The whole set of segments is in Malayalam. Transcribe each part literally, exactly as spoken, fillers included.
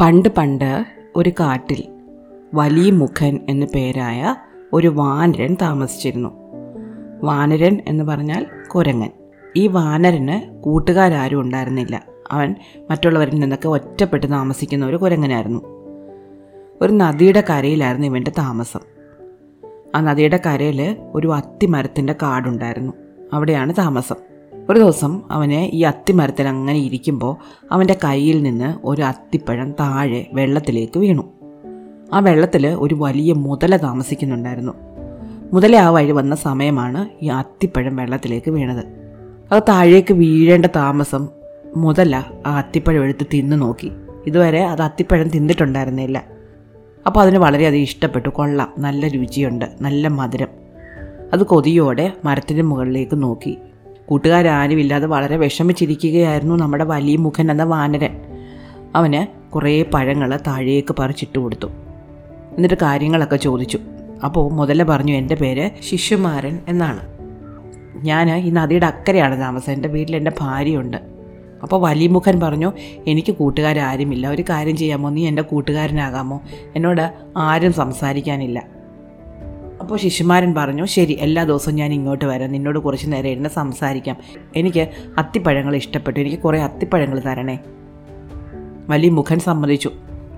പണ്ട് പണ്ട് ഒരു കാട്ടിൽ വലിയ മുഖൻ എന്നു പേരായ ഒരു വാനരൻ താമസിച്ചിരുന്നു. വാനരൻ എന്ന് പറഞ്ഞാൽ കുരങ്ങൻ. ഈ വാനരന് കൂട്ടുകാരും ഉണ്ടായിരുന്നില്ല. അവൻ മറ്റുള്ളവരിൽ നിന്നൊക്കെ ഒറ്റപ്പെട്ട് താമസിക്കുന്ന ഒരു കുരങ്ങനായിരുന്നു. ഒരു നദിയുടെ കരയിലായിരുന്നു ഇവൻ്റെ താമസം. ആ നദിയുടെ കരയിൽ ഒരു അത്തിമരത്തിൻ്റെ കാടുണ്ടായിരുന്നു. അവിടെയാണ് താമസം. ഒരു ദിവസം അവനെ ഈ അത്തിമരത്തിൽ അങ്ങനെ ഇരിക്കുമ്പോൾ അവൻ്റെ കയ്യിൽ നിന്ന് ഒരു അത്തിപ്പഴം താഴെ വെള്ളത്തിലേക്ക് വീണു. ആ വെള്ളത്തിൽ ഒരു വലിയ മുതല താമസിക്കുന്നുണ്ടായിരുന്നു. മുതല ആ വഴി വന്ന സമയമാണ് ഈ അത്തിപ്പഴം വെള്ളത്തിലേക്ക് വീണത്. അത് താഴേക്ക് വീഴേണ്ട താമസം മുതല ആ അത്തിപ്പഴം എടുത്ത് തിന്നു നോക്കി. ഇതുവരെ അത് അത്തിപ്പഴം തിന്നിട്ടുണ്ടായിരുന്നില്ല. അപ്പോൾ അതിന് വളരെയധികം ഇഷ്ടപ്പെട്ടു. കൊള്ളാം, നല്ല രുചിയുണ്ട്, നല്ല മധുരം. അത് കൊതിയോടെ മരത്തിൻ്റെ മുകളിലേക്ക് നോക്കി. കൂട്ടുകാരുമില്ലാതെ വളരെ വിഷമിച്ചിരിക്കുകയായിരുന്നു നമ്മുടെ വലിയ മുഖൻ എന്ന വാനരൻ. അവന് കുറേ പഴങ്ങൾ താഴേക്ക് പറിച്ചിട്ട് കൊടുത്തു. എന്നിട്ട് കാര്യങ്ങളൊക്കെ ചോദിച്ചു. അപ്പോൾ മുതല പറഞ്ഞു, എൻ്റെ പേര് ശിശുമാരൻ എന്നാണ്. ഞാൻ ഈ നദിയുടെ അക്കരെയാണ് താമസം. എൻ്റെ വീട്ടിൽ എൻ്റെ ഭാര്യയുണ്ട്. അപ്പോൾ വലിയ മുഖൻ പറഞ്ഞു, എനിക്ക് കൂട്ടുകാരുമില്ല. ഒരു കാര്യം ചെയ്യാമോ, നീ എൻ്റെ കൂട്ടുകാരനാകാമോ? എന്നോട് ആരും സംസാരിക്കാനില്ല. അപ്പോൾ ശിശുമാരൻ പറഞ്ഞു, ശരി, എല്ലാ ദിവസവും ഞാൻ ഇങ്ങോട്ട് വരാം. നിന്നോട് കുറച്ച് നേരം ഇരുന്ന് സംസാരിക്കാം. എനിക്ക് അത്തിപ്പഴങ്ങൾ ഇഷ്ടപ്പെട്ടു. എനിക്ക് കുറേ അത്തിപ്പഴങ്ങൾ തരണേ. വലിയ മുഖൻ സമ്മതിച്ചു.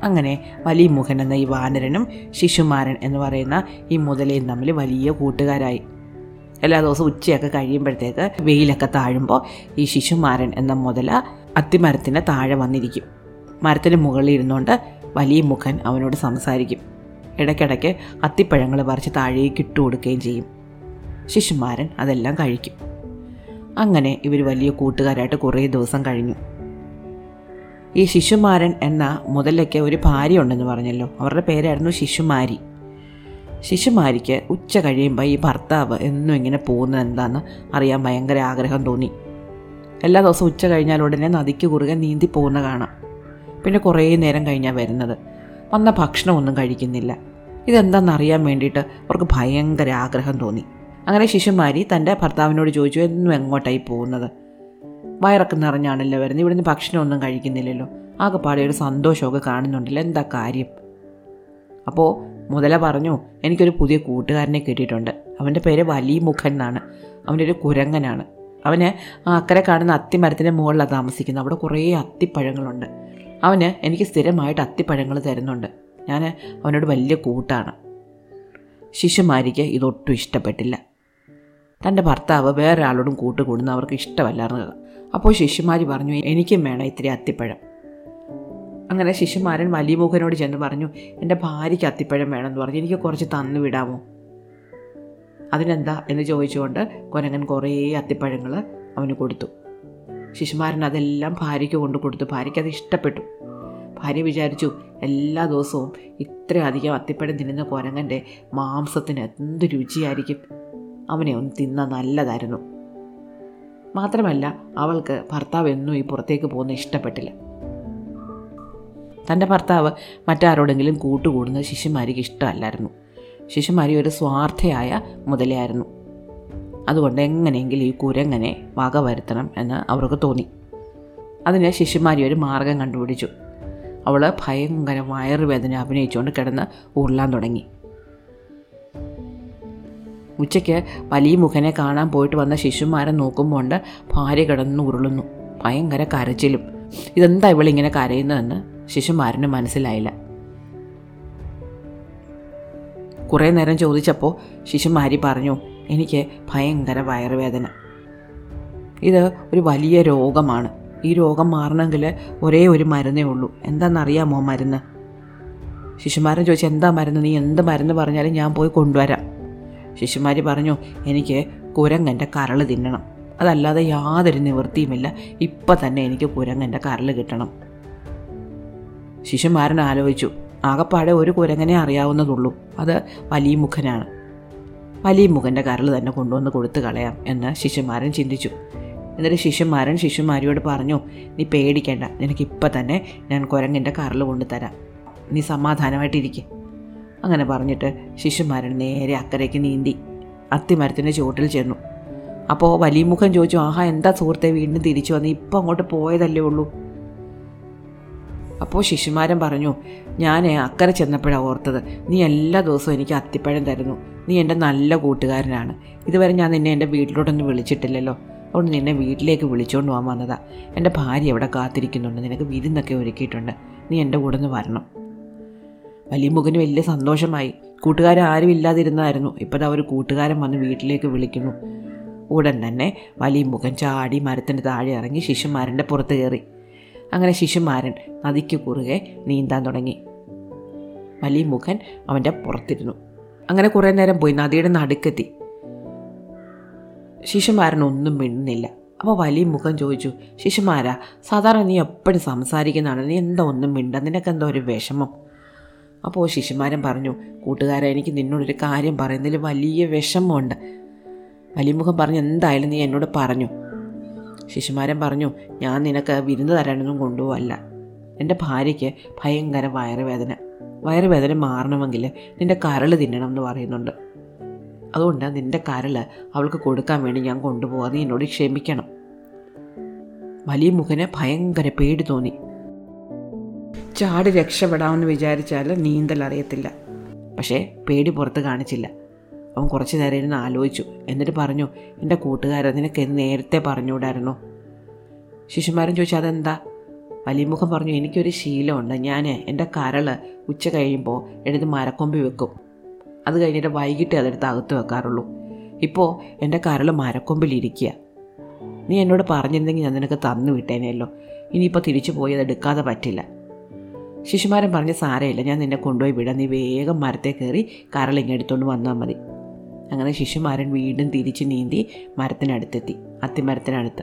അങ്ങനെ വലിയ മുഖൻ എന്ന ഈ വാനരനും ശിശുമാരൻ എന്ന് പറയുന്ന ഈ മുതലയും തമ്മിൽ വലിയ കൂട്ടുകാരായി. എല്ലാ ദിവസവും ഉച്ചയൊക്കെ കഴിയുമ്പോഴത്തേക്ക് വെയിലൊക്കെ താഴുമ്പോൾ ഈ ശിശുമാരൻ എന്ന മുതല അത്തിമരത്തിന് താഴെ വന്നിരിക്കും. മരത്തിന് മുകളിൽ ഇരുന്നുകൊണ്ട് വലിയ മുഖൻ അവനോട് സംസാരിക്കും. ഇടയ്ക്കിടയ്ക്ക് അത്തിപ്പഴങ്ങൾ പറിച്ച് താഴേക്ക് ഇട്ട് കൊടുക്കുകയും ചെയ്യും. ശിശുമാരൻ അതെല്ലാം കഴിക്കും. അങ്ങനെ ഇവർ വലിയ കൂട്ടുകാരായിട്ട് കുറേ ദിവസം കഴിഞ്ഞു. ഈ ശിശുമാരൻ എന്ന മുതലയ്ക്ക് ഒരു ഭാര്യ ഉണ്ടെന്ന് പറഞ്ഞല്ലോ. അവരുടെ പേരായിരുന്നു ശിശുമാരി. ശിശുമാരിക്ക് ഉച്ച കഴിയുമ്പോൾ ഈ ഭർത്താവ് എന്നും ഇങ്ങനെ പോകുന്നത് എന്താണെന്ന് അറിയാൻ ഭയങ്കര ആഗ്രഹം തോന്നി. എല്ലാ ദിവസവും ഉച്ച കഴിഞ്ഞാൽ ഉടനെ നദിക്ക് കുറുകെ നീന്തി പോകുന്ന കാണാം. പിന്നെ കുറേ നേരം കഴിഞ്ഞാൽ വരുന്നത്. വന്ന ഭക്ഷണമൊന്നും കഴിക്കുന്നില്ല. ഇതെന്താണെന്നറിയാൻ വേണ്ടിയിട്ട് അവർക്ക് ഭയങ്കര ആഗ്രഹം തോന്നി. അങ്ങനെ ശിശുമാരി തൻ്റെ ഭർത്താവിനോട് ചോദിച്ചു, എന്നും എങ്ങോട്ടായി പോകുന്നത്? വയറൊക്കെ നിറഞ്ഞാണല്ലോ വരുന്നത്. ഇവിടുന്ന് ഭക്ഷണമൊന്നും കഴിക്കുന്നില്ലല്ലോ. ആകെപ്പാടെ ഒരു സന്തോഷമൊക്കെ കാണുന്നുണ്ടല്ലോ. എന്താ കാര്യം? അപ്പോൾ മുതല പറഞ്ഞു, എനിക്കൊരു പുതിയ കൂട്ടുകാരനെ കിട്ടിയിട്ടുണ്ട്. അവൻ്റെ പേര് വലിയ മുഖൻ എന്നാണ്. അവനൊരു കുരങ്ങനാണ്. അവന് ആ അക്കരെ കാണുന്ന അത്തിമരത്തിൻ്റെ മുകളിലാണ് താമസിക്കുന്നത്. അവിടെ കുറേ അത്തിപ്പഴങ്ങളുണ്ട്. അവന് എനിക്ക് സ്ഥിരമായിട്ട് അത്തിപ്പഴങ്ങൾ തരുന്നുണ്ട്. ഞാൻ അവനോട് വലിയ കൂട്ടാണ്. ശിശുമാരിക്ക് ഇതൊട്ടും ഇഷ്ടപ്പെട്ടില്ല. തൻ്റെ ഭർത്താവ് വേറൊരാളോടും കൂട്ടുകൂടുന്ന അവർക്ക് ഇഷ്ടമല്ലായിരുന്നു. അപ്പോൾ ശിശുമാരി പറഞ്ഞു, എനിക്കും വേണം ഇത്തിരി അത്തിപ്പഴം. അങ്ങനെ ശിശുമാരൻ വലിയ മുഖനോട് ചെന്ന് പറഞ്ഞു, എൻ്റെ ഭാര്യയ്ക്ക് അത്തിപ്പഴം വേണമെന്ന് പറഞ്ഞു. എനിക്ക് കുറച്ച് തന്നു വിടാമോ? അതിനെന്താ എന്ന് ചോദിച്ചുകൊണ്ട് കുരങ്ങൻ കുറേ അത്തിപ്പഴങ്ങൾ അവന് കൊടുത്തു. ശിശുമാരൻ അതെല്ലാം ഭാര്യയ്ക്ക് കൊണ്ട് കൊടുത്തു. ഭാര്യയ്ക്ക് അത് ഇഷ്ടപ്പെട്ടു. ഭാര്യ വിചാരിച്ചു, എല്ലാ ദിവസവും ഇത്രയധികം അത്തിപ്പഴം തിന്നുന്ന കുരങ്ങൻ്റെ മാംസത്തിന് എന്ത് രുചിയായിരിക്കും. അവനെ ഒന്ന് തിന്ന നല്ലതായിരുന്നു. മാത്രമല്ല, അവൾക്ക് ഭർത്താവ് എന്നും ഈ പുറത്തേക്ക് പോകുന്നത് ഇഷ്ടപ്പെട്ടില്ല. തൻ്റെ ഭർത്താവ് മറ്റാരോടെങ്കിലും കൂട്ടുകൂടുന്നത് ശിശുമാരിക്ക് ഇഷ്ടമല്ലായിരുന്നു. ശിശുമാരി ഒരു സ്വാർത്ഥയായ മുതലയായിരുന്നു. അതുകൊണ്ട് എങ്ങനെയെങ്കിലും ഈ കുരങ്ങനെ വക വരുത്തണം എന്ന് അവർക്ക് തോന്നി. അതിന് ശിശുമാരി ഒരു മാർഗം കണ്ടുപിടിച്ചു. അവൾ ഭയങ്കര വയറുവേദന അഭിനയിച്ചുകൊണ്ട് കിടന്ന് ഉരുളാൻ തുടങ്ങി. ഉച്ചയ്ക്ക് വലിയ മുഖനെ കാണാൻ പോയിട്ട് വന്ന ശിശുമാരൻ നോക്കുമ്പോൾ ഭാര്യ കിടന്ന് ഉരുളുന്നു. ഭയങ്കര കരച്ചിലും. ഇതെന്താ ഇവളിങ്ങനെ കരയുന്നതെന്ന് ശിശുമാരന് മനസ്സിലായില്ല. കുറേ നേരം ചോദിച്ചപ്പോൾ ശിശുമാരി പറഞ്ഞു, എനിക്ക് ഭയങ്കര വയറുവേദന. ഇത് ഒരു വലിയ രോഗമാണ്. ഈ രോഗം മാറണമെങ്കിൽ ഒരേ ഒരു മരുന്നേ ഉള്ളൂ. എന്താണെന്നറിയാമോ മരുന്ന്? ശിശുമാരൻ ചോദിച്ചു, എന്താ മരുന്ന്? നീ എന്ത് മരുന്ന് പറഞ്ഞാലും ഞാൻ പോയി കൊണ്ടുവരാം. ശിശുമാരി പറഞ്ഞു, എനിക്ക് കുരങ്ങൻ്റെ കരൾ തിന്നണം. അതല്ലാതെ യാതൊരു നിവൃത്തിയുമില്ല. ഇപ്പം തന്നെ എനിക്ക് കുരങ്ങൻ്റെ കരൾ കിട്ടണം. ശിശുമാരൻ ആലോചിച്ചു, ആകപ്പാടെ ഒരു കുരങ്ങനെ അറിയാവുന്നതുള്ളൂ. അത് വലിയ മുഖനാണ്. വലിയ മുഖൻ്റെ കരൾ തന്നെ കൊണ്ടുവന്ന് കൊടുത്തു കളയാം എന്ന് ശിശുമാരൻ ചിന്തിച്ചു. എന്നിട്ട് ശിശുമാരൻ ശിശുമാരിയോട് പറഞ്ഞു, നീ പേടിക്കേണ്ട. നിനക്കിപ്പം തന്നെ ഞാൻ കുരങ്ങൻ്റെ കരൾ കൊണ്ടുതരാം. നീ സമാധാനമായിട്ടിരിക്കുക. അങ്ങനെ പറഞ്ഞിട്ട് ശിശുമാരൻ നേരെ അക്കരയ്ക്ക് നീന്തി അത്തിമരത്തിൻ്റെ ചുവട്ടിൽ ചെന്നു. അപ്പോൾ വലിയ മുഖൻ ചോദിച്ചു, ആഹാ, എന്താ സുഹൃത്തെ വീണ്ടും തിരിച്ചു വന്ന്? ഇപ്പം അങ്ങോട്ട് പോയതല്ലേ ഉള്ളൂ. അപ്പോൾ ശിശുമാരൻ പറഞ്ഞു, ഞാൻ അക്കരെ ചെന്നപ്പോഴാണ് ഓർത്തത് നീ എല്ലാ ദിവസവും എനിക്ക് അത്തിപ്പഴം തരുന്നു, നീ എൻ്റെ നല്ല കൂട്ടുകാരനാണ്. ഇതുവരെ ഞാൻ നിന്നെ എൻ്റെ വീട്ടിലോട്ടൊന്നും വിളിച്ചിട്ടില്ലല്ലോ, അതുകൊണ്ട് നിന്നെ വീട്ടിലേക്ക് വിളിച്ചുകൊണ്ട് പോകാൻ വന്നതാണ്. എൻ്റെ ഭാര്യ ഇവിടെ കാത്തിരിക്കുന്നുണ്ട്, നിനക്ക് വിരുന്നൊക്കെ ഒരുക്കിയിട്ടുണ്ട്, നീ എൻ്റെ കൂടെ ഒന്ന് വരണം. വലിയ മുഖന് വലിയ സന്തോഷമായി. കൂട്ടുകാരൻ ആരും ഇല്ലാതിരുന്നായിരുന്നു, ഇപ്പോഴാ ഒരു കൂട്ടുകാരൻ വന്ന് വീട്ടിലേക്ക് വിളിക്കുന്നു. ഉടൻ തന്നെ വലിയ മുഖൻ ചാടി മരത്തിൻ്റെ താഴെ ഇറങ്ങി ശിശുമാരൻ്റെ പുറത്ത് കയറി. അങ്ങനെ ശിശുമാരൻ നദിക്ക് കുറുകെ നീന്താൻ തുടങ്ങി. വലിയ മുഖൻ അവൻ്റെ പുറത്തിരുന്നു. അങ്ങനെ കുറേ നേരം പോയി നദിയുടെ നടുക്കെത്തി. ശിശുമാരൻ ഒന്നും മിണ്ടുന്നില്ല. അപ്പോൾ വലിയ മുഖം ചോദിച്ചു, ശിശുമാരാ, സാധാരണ നീ എപ്പോഴും സംസാരിക്കുന്നതാണ്, നീ എന്താ ഒന്നും മിണ്ട, നിനക്കെന്തോ ഒരു വിഷമം? അപ്പോൾ ശിശുമാരൻ പറഞ്ഞു, കൂട്ടുകാരെ, എനിക്ക് നിന്നോടൊരു കാര്യം പറയുന്നതിൽ വലിയ വിഷമമുണ്ട്. വലിയമുഖം പറഞ്ഞു, എന്തായാലും നീ എന്നോട് പറഞ്ഞു. ശിശുമാരൻ പറഞ്ഞു, ഞാൻ നിനക്ക് വിരുന്ന് തരാനൊന്നും കൊണ്ടുപോകല്ല, എൻ്റെ ഭാര്യയ്ക്ക് ഭയങ്കര വയറുവേദന, വയറുവേദന മാറണമെങ്കിൽ നിൻ്റെ കരൾ തിന്നണം എന്ന് പറയുന്നുണ്ട്. അതുകൊണ്ട് നിൻ്റെ കരൾ അവൾക്ക് കൊടുക്കാൻ വേണ്ടി ഞാൻ കൊണ്ടുപോകാം, നീ എന്നോട് ക്ഷമിക്കണം. വലിയ മുഖന് ഭയങ്കര പേടി തോന്നി. ചാടി രക്ഷപ്പെടാമെന്ന് വിചാരിച്ചാൽ നീന്തൽ അറിയത്തില്ല, പക്ഷേ പേടി പുറത്ത് കാണിച്ചില്ല. അവൻ കുറച്ച് നേരം ഇരുന്ന് ആലോചിച്ചു. എന്നിട്ട് പറഞ്ഞു, എൻ്റെ കൂട്ടുകാരൻ, നിനക്ക് നേരത്തെ പറഞ്ഞുകൂടായിരുന്നു. ശിശുമാരൻ ചോദിച്ചു, അതെന്താ? വലിയമുഖം പറഞ്ഞു, എനിക്കൊരു ശീലമുണ്ട്, ഞാൻ എൻ്റെ കരൾ ഉച്ച കഴിയുമ്പോൾ എടുത്ത് മരക്കൊമ്പി വെക്കും, അത് കഴിഞ്ഞിട്ട് വൈകിട്ട് അതെടുത്ത് അകത്ത് വെക്കാറുള്ളൂ. ഇപ്പോൾ എൻ്റെ കരൾ മരക്കൊമ്പിലിരിക്കുക, നീ എന്നോട് പറഞ്ഞിരുന്നെങ്കിൽ ഞാൻ നിനക്ക് തന്നു വിട്ടേനെയല്ലോ, ഇനിയിപ്പോൾ തിരിച്ചു പോയി അതെടുക്കാതെ പറ്റില്ല. ശിശുമാരൻ പറഞ്ഞ്, സാരമില്ല, ഞാൻ നിന്നെ കൊണ്ടുപോയി വിടാം, നീ വേഗം മരത്തെ കയറി കരളിങ്ങെടുത്തുകൊണ്ട് വന്നാൽ മതി. അങ്ങനെ ശിശുമാരൻ വീണ്ടും തിരിച്ച് നീന്തി മരത്തിനടുത്തെത്തി, അത്തിമരത്തിനടുത്ത്.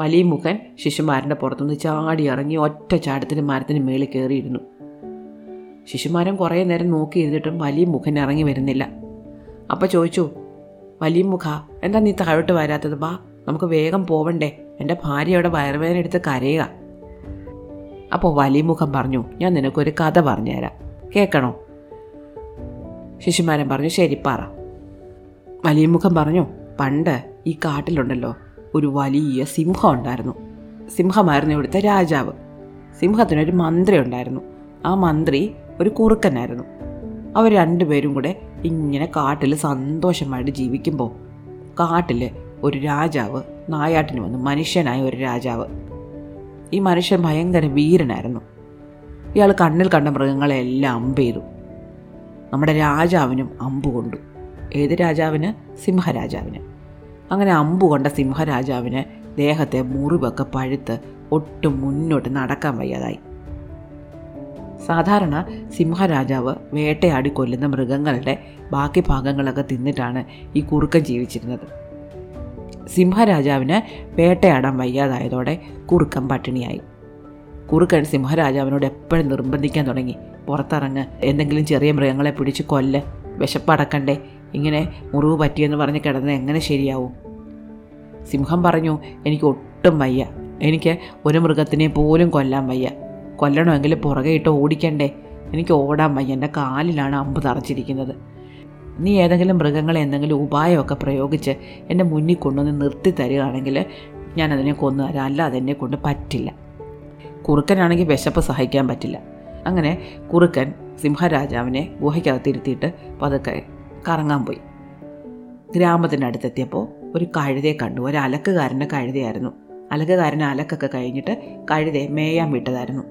വലിയ മുഖൻ ശിശുമാരൻ്റെ പുറത്തുനിന്ന് ചാടി ഇറങ്ങി ഒറ്റ ചാട്ടത്തിന് മരത്തിന് മേളിൽ കയറിയിരുന്നു. ശിശുമാരൻ കുറേ നേരം നോക്കിയിരുന്നിട്ടും വലിയ മുഖൻ ഇറങ്ങി വരുന്നില്ല. അപ്പോൾ ചോദിച്ചു, വലിയ മുഖ, എന്താ നീ താഴോട്ട് വരാത്തത്? ബാ, നമുക്ക് വേഗം പോവണ്ടേ, എൻ്റെ ഭാര്യ അവിടെ വയറുവേദന എടുത്ത് കരയുക. അപ്പോൾ വലിയ മുഖം പറഞ്ഞു, ഞാൻ നിനക്കൊരു കഥ പറഞ്ഞുതരാം, കേൾക്കണോ? ശിശുമാരൻ പറഞ്ഞു, ശരി പറ. വലിയ മുഖം പറഞ്ഞു, പണ്ട് ഈ കാട്ടിലുണ്ടല്ലോ ഒരു വലിയ സിംഹം ഉണ്ടായിരുന്നു. സിംഹമായിരുന്നു ഇവിടുത്തെ രാജാവ്. സിംഹത്തിനൊരു മന്ത്രി ഉണ്ടായിരുന്നു. ആ മന്ത്രി ഒരു കുറുക്കനായിരുന്നു. അവർ രണ്ടുപേരും കൂടെ ഇങ്ങനെ കാട്ടിൽ സന്തോഷമായിട്ട് ജീവിക്കുമ്പോൾ കാട്ടിൽ ഒരു രാജാവ് നായാട്ടിന് വന്നു, മനുഷ്യനായ ഒരു രാജാവ്. ഈ മനുഷ്യൻ ഭയങ്കര വീരനായിരുന്നു. ഇയാൾ കണ്ണിൽ കണ്ട മൃഗങ്ങളെല്ലാം അമ്പ് ചെയ്തു. നമ്മുടെ രാജാവിനും അമ്പ് കൊണ്ടു. ഏത് രാജാവിന്? സിംഹരാജാവിന്. അങ്ങനെ അമ്പ് കൊണ്ട സിംഹരാജാവിന് ദേഹത്തെ മുറിവൊക്കെ പഴുത്ത് ഒട്ടും മുന്നോട്ട് നടക്കാൻ വയ്യാതായി. സാധാരണ സിംഹരാജാവ് വേട്ടയാടി കൊല്ലുന്ന മൃഗങ്ങളുടെ ബാക്കി ഭാഗങ്ങളൊക്കെ തിന്നിട്ടാണ് ഈ കുറുക്കൻ ജീവിച്ചിരുന്നത്. സിംഹരാജാവിന് വേട്ടയാടാൻ വയ്യാതായതോടെ കുറുക്കൻ പട്ടിണിയായി. കുറുക്കൻ സിംഹരാജാവിനോട് എപ്പോഴും നിർബന്ധിക്കാൻ തുടങ്ങി, പുറത്തിറങ്ങ്, എന്തെങ്കിലും ചെറിയ മൃഗങ്ങളെ പിടിച്ച് കൊല്ല്, വിശപ്പടക്കണ്ടേ, ഇങ്ങനെ മുറിവ് പറ്റിയെന്ന് പറഞ്ഞ് കിടന്ന് എങ്ങനെ ശരിയാവും? സിംഹം പറഞ്ഞു, എനിക്ക് ഒട്ടും വയ്യ, എനിക്ക് ഒരു മൃഗത്തിനെ പോലും കൊല്ലാൻ വയ്യ, കൊല്ലണമെങ്കിൽ പുറകെ ഇട്ട് ഓടിക്കണ്ടേ, എനിക്ക് ഓടാൻ വയ്യ, എൻ്റെ കാലിലാണ് അമ്പ് തറച്ചിരിക്കുന്നത്. നീ ഏതെങ്കിലും മൃഗങ്ങളെ എന്തെങ്കിലും ഉപായമൊക്കെ പ്രയോഗിച്ച് എൻ്റെ മുന്നിൽ കൊണ്ടുവന്ന് നിർത്തി തരികയാണെങ്കിൽ ഞാനതിനെ കൊന്നു തരാം, അല്ലാതെ എന്നെ കൊണ്ട് പറ്റില്ല. കുറുക്കനാണെങ്കിൽ വിശപ്പ് സഹിക്കാൻ പറ്റില്ല. അങ്ങനെ കുറുക്കൻ സിംഹരാജാവിനെ ഗുഹയ്ക്കകത്തിരുത്തിയിട്ട് പതുക്കെ കറങ്ങാൻ പോയി. ഗ്രാമത്തിനടുത്തെത്തിയപ്പോൾ ഒരു കഴുതയെ കണ്ടു. ഒരു അലക്കുകാരൻ്റെ കഴുതയായിരുന്നു. അലക്കുകാരൻ അലക്കൊക്കെ കഴിഞ്ഞിട്ട് കഴുതയെ മേയാൻ വിട്ടതായിരുന്നു.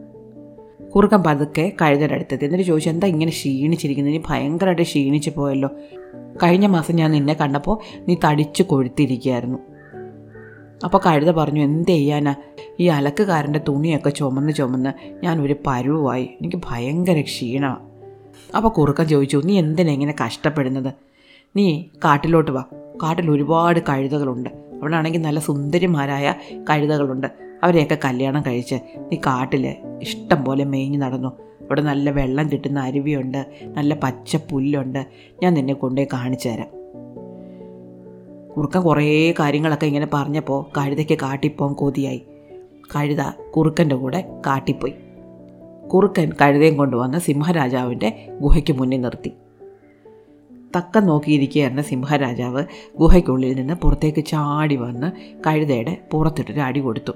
കുറുക്കൻ പതുക്കെ കഴുതയുടെ അടുത്തെത്തി. എന്നിട്ട് ചോദിച്ചു, എന്താ ഇങ്ങനെ ക്ഷീണിച്ചിരിക്കുന്നത്? നീ ഭയങ്കരമായിട്ട് ക്ഷീണിച്ചു പോയല്ലോ. കഴിഞ്ഞ മാസം ഞാൻ നിന്നെ കണ്ടപ്പോൾ നീ തടിച്ചു കൊഴുത്തിരിക്കുകയായിരുന്നു. അപ്പോൾ കഴുത പറഞ്ഞു, എന്ത് ചെയ്യാനാ, ഈ അലക്കുകാരൻ്റെ തുണിയൊക്കെ ചുമന്ന് ചുമന്ന് ഞാനൊരു പരുവായി, എനിക്ക് ഭയങ്കര ക്ഷീണമാണ്. അപ്പോൾ കുറുക്കൻ ചോദിച്ചു, നീ എന്തിനാ ഇങ്ങനെ കഷ്ടപ്പെടുന്നത്? നീ കാട്ടിലോട്ട് വാ, കാട്ടിൽ ഒരുപാട് കഴുതകളുണ്ട്, അവിടെ ആണെങ്കിൽ നല്ല സുന്ദരിമാരായ കഴുതകളുണ്ട്, അവരെയൊക്കെ കല്യാണം കഴിച്ച് നീ കാട്ടിൽ ഇഷ്ടം പോലെ മേഞ്ഞ് നടന്നു, അവിടെ നല്ല വെള്ളം കിട്ടുന്ന അരുവിയുണ്ട്, നല്ല പച്ച പുല്ലുണ്ട്, ഞാൻ നിന്നെ കൊണ്ടുപോയി കാണിച്ചു തരാം. കുറുക്കൻ കുറേ കാര്യങ്ങളൊക്കെ ഇങ്ങനെ പറഞ്ഞപ്പോൾ കഴുതയ്ക്ക് കാട്ടിപ്പോകാൻ കൊതിയായി. കഴുത കുറുക്കൻ്റെ കൂടെ കാട്ടിപ്പോയി. കുറുക്കൻ കഴുതയും കൊണ്ടുവന്ന് സിംഹരാജാവിൻ്റെ ഗുഹയ്ക്ക് മുന്നിൽ നിർത്തി. തക്കം നോക്കിയിരിക്കുകയായിരുന്ന സിംഹരാജാവ് ഗുഹയ്ക്കുള്ളിൽ നിന്ന് പുറത്തേക്ക് ചാടി വന്ന് കഴുതയുടെ പുറത്തിട്ടൊരു അടി കൊടുത്തു.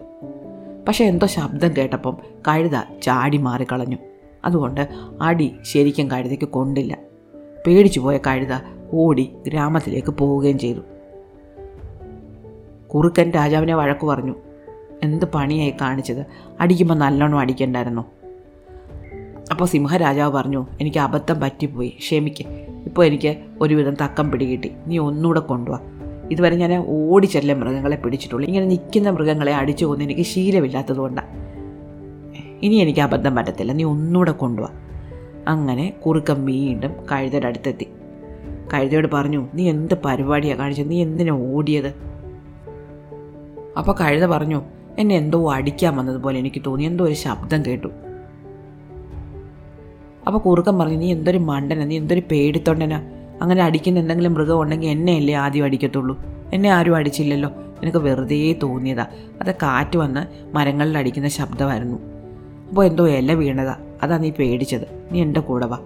പക്ഷേ എന്തോ ശബ്ദം കേട്ടപ്പം കഴുത ചാടി മാറിക്കളഞ്ഞു. അതുകൊണ്ട് അടി ശരിക്കും കഴുതയ്ക്ക് കൊണ്ടില്ല. പേടിച്ചു പോയ കഴുത ഓടി ഗ്രാമത്തിലേക്ക് പോവുകയും ചെയ്തു. കുറുക്കൻ രാജാവിനെ വഴക്കു പറഞ്ഞു. എന്ത് പണിയായി കാണിച്ചത്, അടിക്കുമ്പോൾ നല്ലോണം അടിക്കണ്ടായിരുന്നു. അപ്പോൾ സിംഹരാജാവ് പറഞ്ഞു, എനിക്ക് അബദ്ധം പറ്റിപ്പോയി, ക്ഷമിക്ക്. ഇപ്പോൾ എനിക്ക് ഒരുവിധം തക്കം പിടികിട്ടി, നീ ഒന്നുകൂടെ കൊണ്ടുവാ. ഇതുവരെ ഞാൻ ഓടിച്ചെല്ലാം മൃഗങ്ങളെ പിടിച്ചിട്ടുള്ളൂ. ഇങ്ങനെ നിൽക്കുന്ന മൃഗങ്ങളെ അടിച്ചു കൊന്ന് എനിക്ക് ശീലമില്ലാത്തതുകൊണ്ടാണ്. ഇനി എനിക്ക് അബദ്ധം പറ്റത്തില്ല, നീ ഒന്നുകൂടെ കൊണ്ടുവാ. അങ്ങനെ കുറുക്കൻ വീണ്ടും കഴുതയുടെ അടുത്തെത്തി. കഴുതയോട് പറഞ്ഞു, നീ എന്ത് പരിപാടിയാണ് കാണിച്ചത്, നീ എന്തിനാ ഓടിയത്? അപ്പോൾ കഴുത പറഞ്ഞു, എന്നെ എന്തോ അടിക്കാൻ വന്നതുപോലെ എനിക്ക് തോന്നി, എന്തോ ഒരു ശബ്ദം കേട്ടു. അപ്പോൾ കുറുക്കൻ പറഞ്ഞു, നീ എന്തൊരു മണ്ടനാ, നീ എന്തൊരു പേടിത്തൊണ്ടനാ, അങ്ങനെ അടിക്കുന്ന എന്തെങ്കിലും മൃഗം ഉണ്ടെങ്കിൽ എന്നെയല്ലേ ആദ്യം അടിക്കത്തുള്ളൂ, എന്നെ ആരും അടിച്ചില്ലല്ലോ, എനിക്ക് വെറുതെ തോന്നിയതാ. അത് കാറ്റ് വന്ന് മരങ്ങളിൽ അടിക്കുന്ന ശബ്ദമായിരുന്നു, അപ്പോൾ എന്തോ ഇല വീണതാ, അതാ നീ പേടിച്ചത്, നീ എൻ്റെ കൂടെ വാ.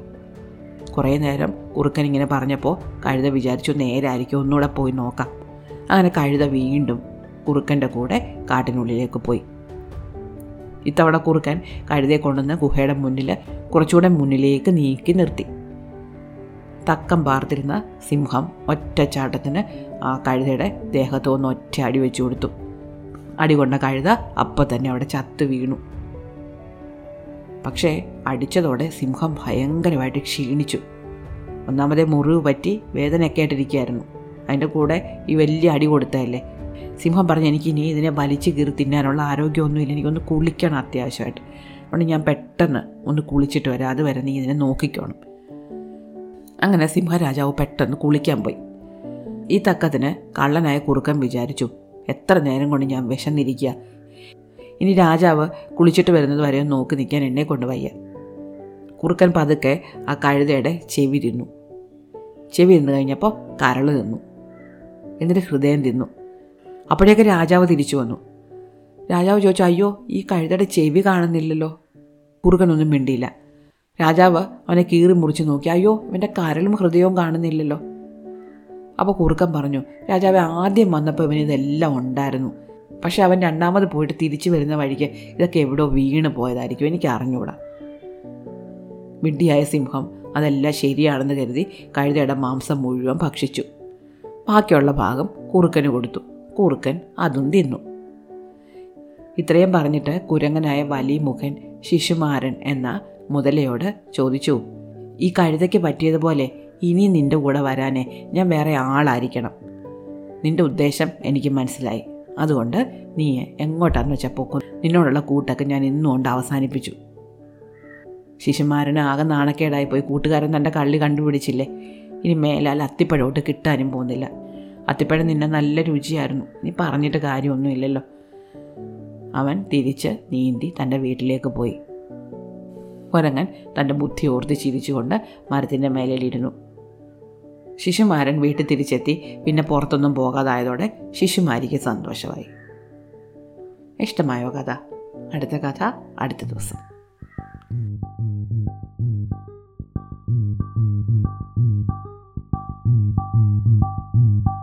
കുറേ നേരം കുറുക്കൻ ഇങ്ങനെ പറഞ്ഞപ്പോൾ കഴുത വിചാരിച്ചു നേരായിരിക്കും, ഒന്നുകൂടെ പോയി നോക്കാം. അങ്ങനെ കഴുത വീണ്ടും കുറുക്കൻ്റെ കൂടെ കാട്ടിനുള്ളിലേക്ക് പോയി. ഇത്തവണ കുറുക്കൻ കഴുതയെ കൊണ്ടുവന്ന് ഗുഹയുടെ മുന്നിൽ കുറച്ചുകൂടെ മുന്നിലേക്ക് നീക്കി നിർത്തി. തക്കം പാർത്തിരുന്ന സിംഹം ഒറ്റച്ചാട്ടത്തിന് ആ കഴുതയുടെ ദേഹത്ത് ഒന്ന് ഒറ്റ അടി വെച്ചു കൊടുത്തു. അടി കൊണ്ട കഴുത അപ്പം തന്നെ അവിടെ ചത്തു വീണു. പക്ഷേ അടിച്ചതോടെ സിംഹം ഭയങ്കരമായിട്ട് ക്ഷീണിച്ചു. ഒന്നാമതേ മുറിവ് പറ്റി വേദനയൊക്കെ ആയിട്ടിരിക്കുകയായിരുന്നു. അതിൻ്റെ കൂടെ ഈ വലിയ അടി കൊടുത്തതല്ലേ. സിംഹം പറഞ്ഞു, എനിക്കിനി ഇതിനെ വലിച്ച് കീറി തിന്നാനുള്ള ആരോഗ്യമൊന്നുമില്ല, എനിക്കൊന്ന് കുളിക്കണം അത്യാവശ്യമായിട്ട്, അതുകൊണ്ട് ഞാൻ പെട്ടെന്ന് ഒന്ന് കുളിച്ചിട്ട് വരാം, അതുവരെ നീ ഇതിനെ നോക്കിക്കോണം. അങ്ങനെ സിംഹരാജാവ് പെട്ടെന്ന് കുളിക്കാൻ പോയി. ഈ തക്കത്തിന് കള്ളനായ കുറുക്കൻ വിചാരിച്ചു, എത്ര നേരം കൊണ്ട് ഞാൻ വിശന്നിരിക്കുക, ഇനി രാജാവ് കുളിച്ചിട്ട് വരുന്നത് വരെ നോക്കി നിൽക്കാൻ എന്നെ കൊണ്ട് വയ്യ. കുറുക്കൻ പതുക്കെ ആ കഴുതയുടെ ചെവി തിന്നു. ചെവി തിന്നു കഴിഞ്ഞപ്പോൾ കരൾ തിന്നു, എന്നിട്ട് ഹൃദയം തിന്നു. അപ്പോഴേക്ക് രാജാവ് തിരിച്ചു വന്നു. രാജാവ് ചോദിച്ചു, അയ്യോ ഈ കഴുതയുടെ ചെവി കാണുന്നില്ലല്ലോ. കുറുക്കനൊന്നും മിണ്ടിയില്ല. രാജാവ് അവനെ കീറി മുറിച്ച് നോക്കി. അയ്യോ ഇവൻ്റെ കരളും ഹൃദയവും കാണുന്നില്ലല്ലോ. അപ്പോൾ കുറുക്കൻ പറഞ്ഞു, രാജാവ് ആദ്യം വന്നപ്പോൾ ഇവന് ഇതെല്ലാം ഉണ്ടായിരുന്നു, പക്ഷെ അവൻ രണ്ടാമത് പോയിട്ട് തിരിച്ചു വരുന്ന വഴിക്ക് ഇതൊക്കെ എവിടെയോ വീണ് പോയതായിരിക്കും, എനിക്ക് അറിഞ്ഞുകൂടാ. വിഡ്ഢിയായ സിംഹം അതെല്ലാം ശരിയാണെന്ന് കരുതി കഴുതയുടെ മാംസം മുഴുവൻ ഭക്ഷിച്ചു. ബാക്കിയുള്ള ഭാഗം കുറുക്കന് കൊടുത്തു. കുറുക്കൻ അതും തിന്നു. ഇത്രയും പറഞ്ഞിട്ട് കുരങ്ങനായ വലിയ മുഖൻ ശിശുമാരൻ എന്ന മുതലയോട് ചോദിച്ചു, ഈ കഴുതയ്ക്ക് പറ്റിയതുപോലെ ഇനി നിൻ്റെ കൂടെ വരാനേ ഞാൻ വേറെ ആളായിരിക്കണം. നിൻ്റെ ഉദ്ദേശം എനിക്ക് മനസ്സിലായി, അതുകൊണ്ട് നീ എങ്ങോട്ടാണെന്ന് വെച്ചാൽ പോക്കോ. നിന്നോടുള്ള കൂട്ടൊക്കെ ഞാൻ ഇന്നുകൊണ്ട് അവസാനിപ്പിച്ചു. ശിശുമാരന് ആകെ നാണക്കേടായി പോയി. കൂട്ടുകാരൻ തൻ്റെ കള്ളി കണ്ടുപിടിച്ചില്ലേ, ഇനി മേലാൽ അത്തിപ്പഴോട്ട് കിട്ടാനും പോകുന്നില്ല. അത്തിപ്പഴം നിന്നെ നല്ല രുചിയായിരുന്നു, നീ പറഞ്ഞിട്ട് കാര്യമൊന്നുമില്ലല്ലോ. അവൻ തിരിച്ച് നീന്തി തൻ്റെ വീട്ടിലേക്ക് പോയി. കുരങ്ങൻ തൻ്റെ ബുദ്ധി ഓർത്ത് ചിരിച്ചുകൊണ്ട് മരത്തിൻ്റെ മേലിലിരുന്നു. ശിശുമാരൻ വീട്ടിൽ തിരിച്ചെത്തി. പിന്നെ പുറത്തൊന്നും പോകാതായതോടെ ശിശുമാരിക്ക് സന്തോഷമായി. ഇഷ്ടമായോ കഥ? അടുത്ത കഥ അടുത്ത ദിവസം. Mm-hmm.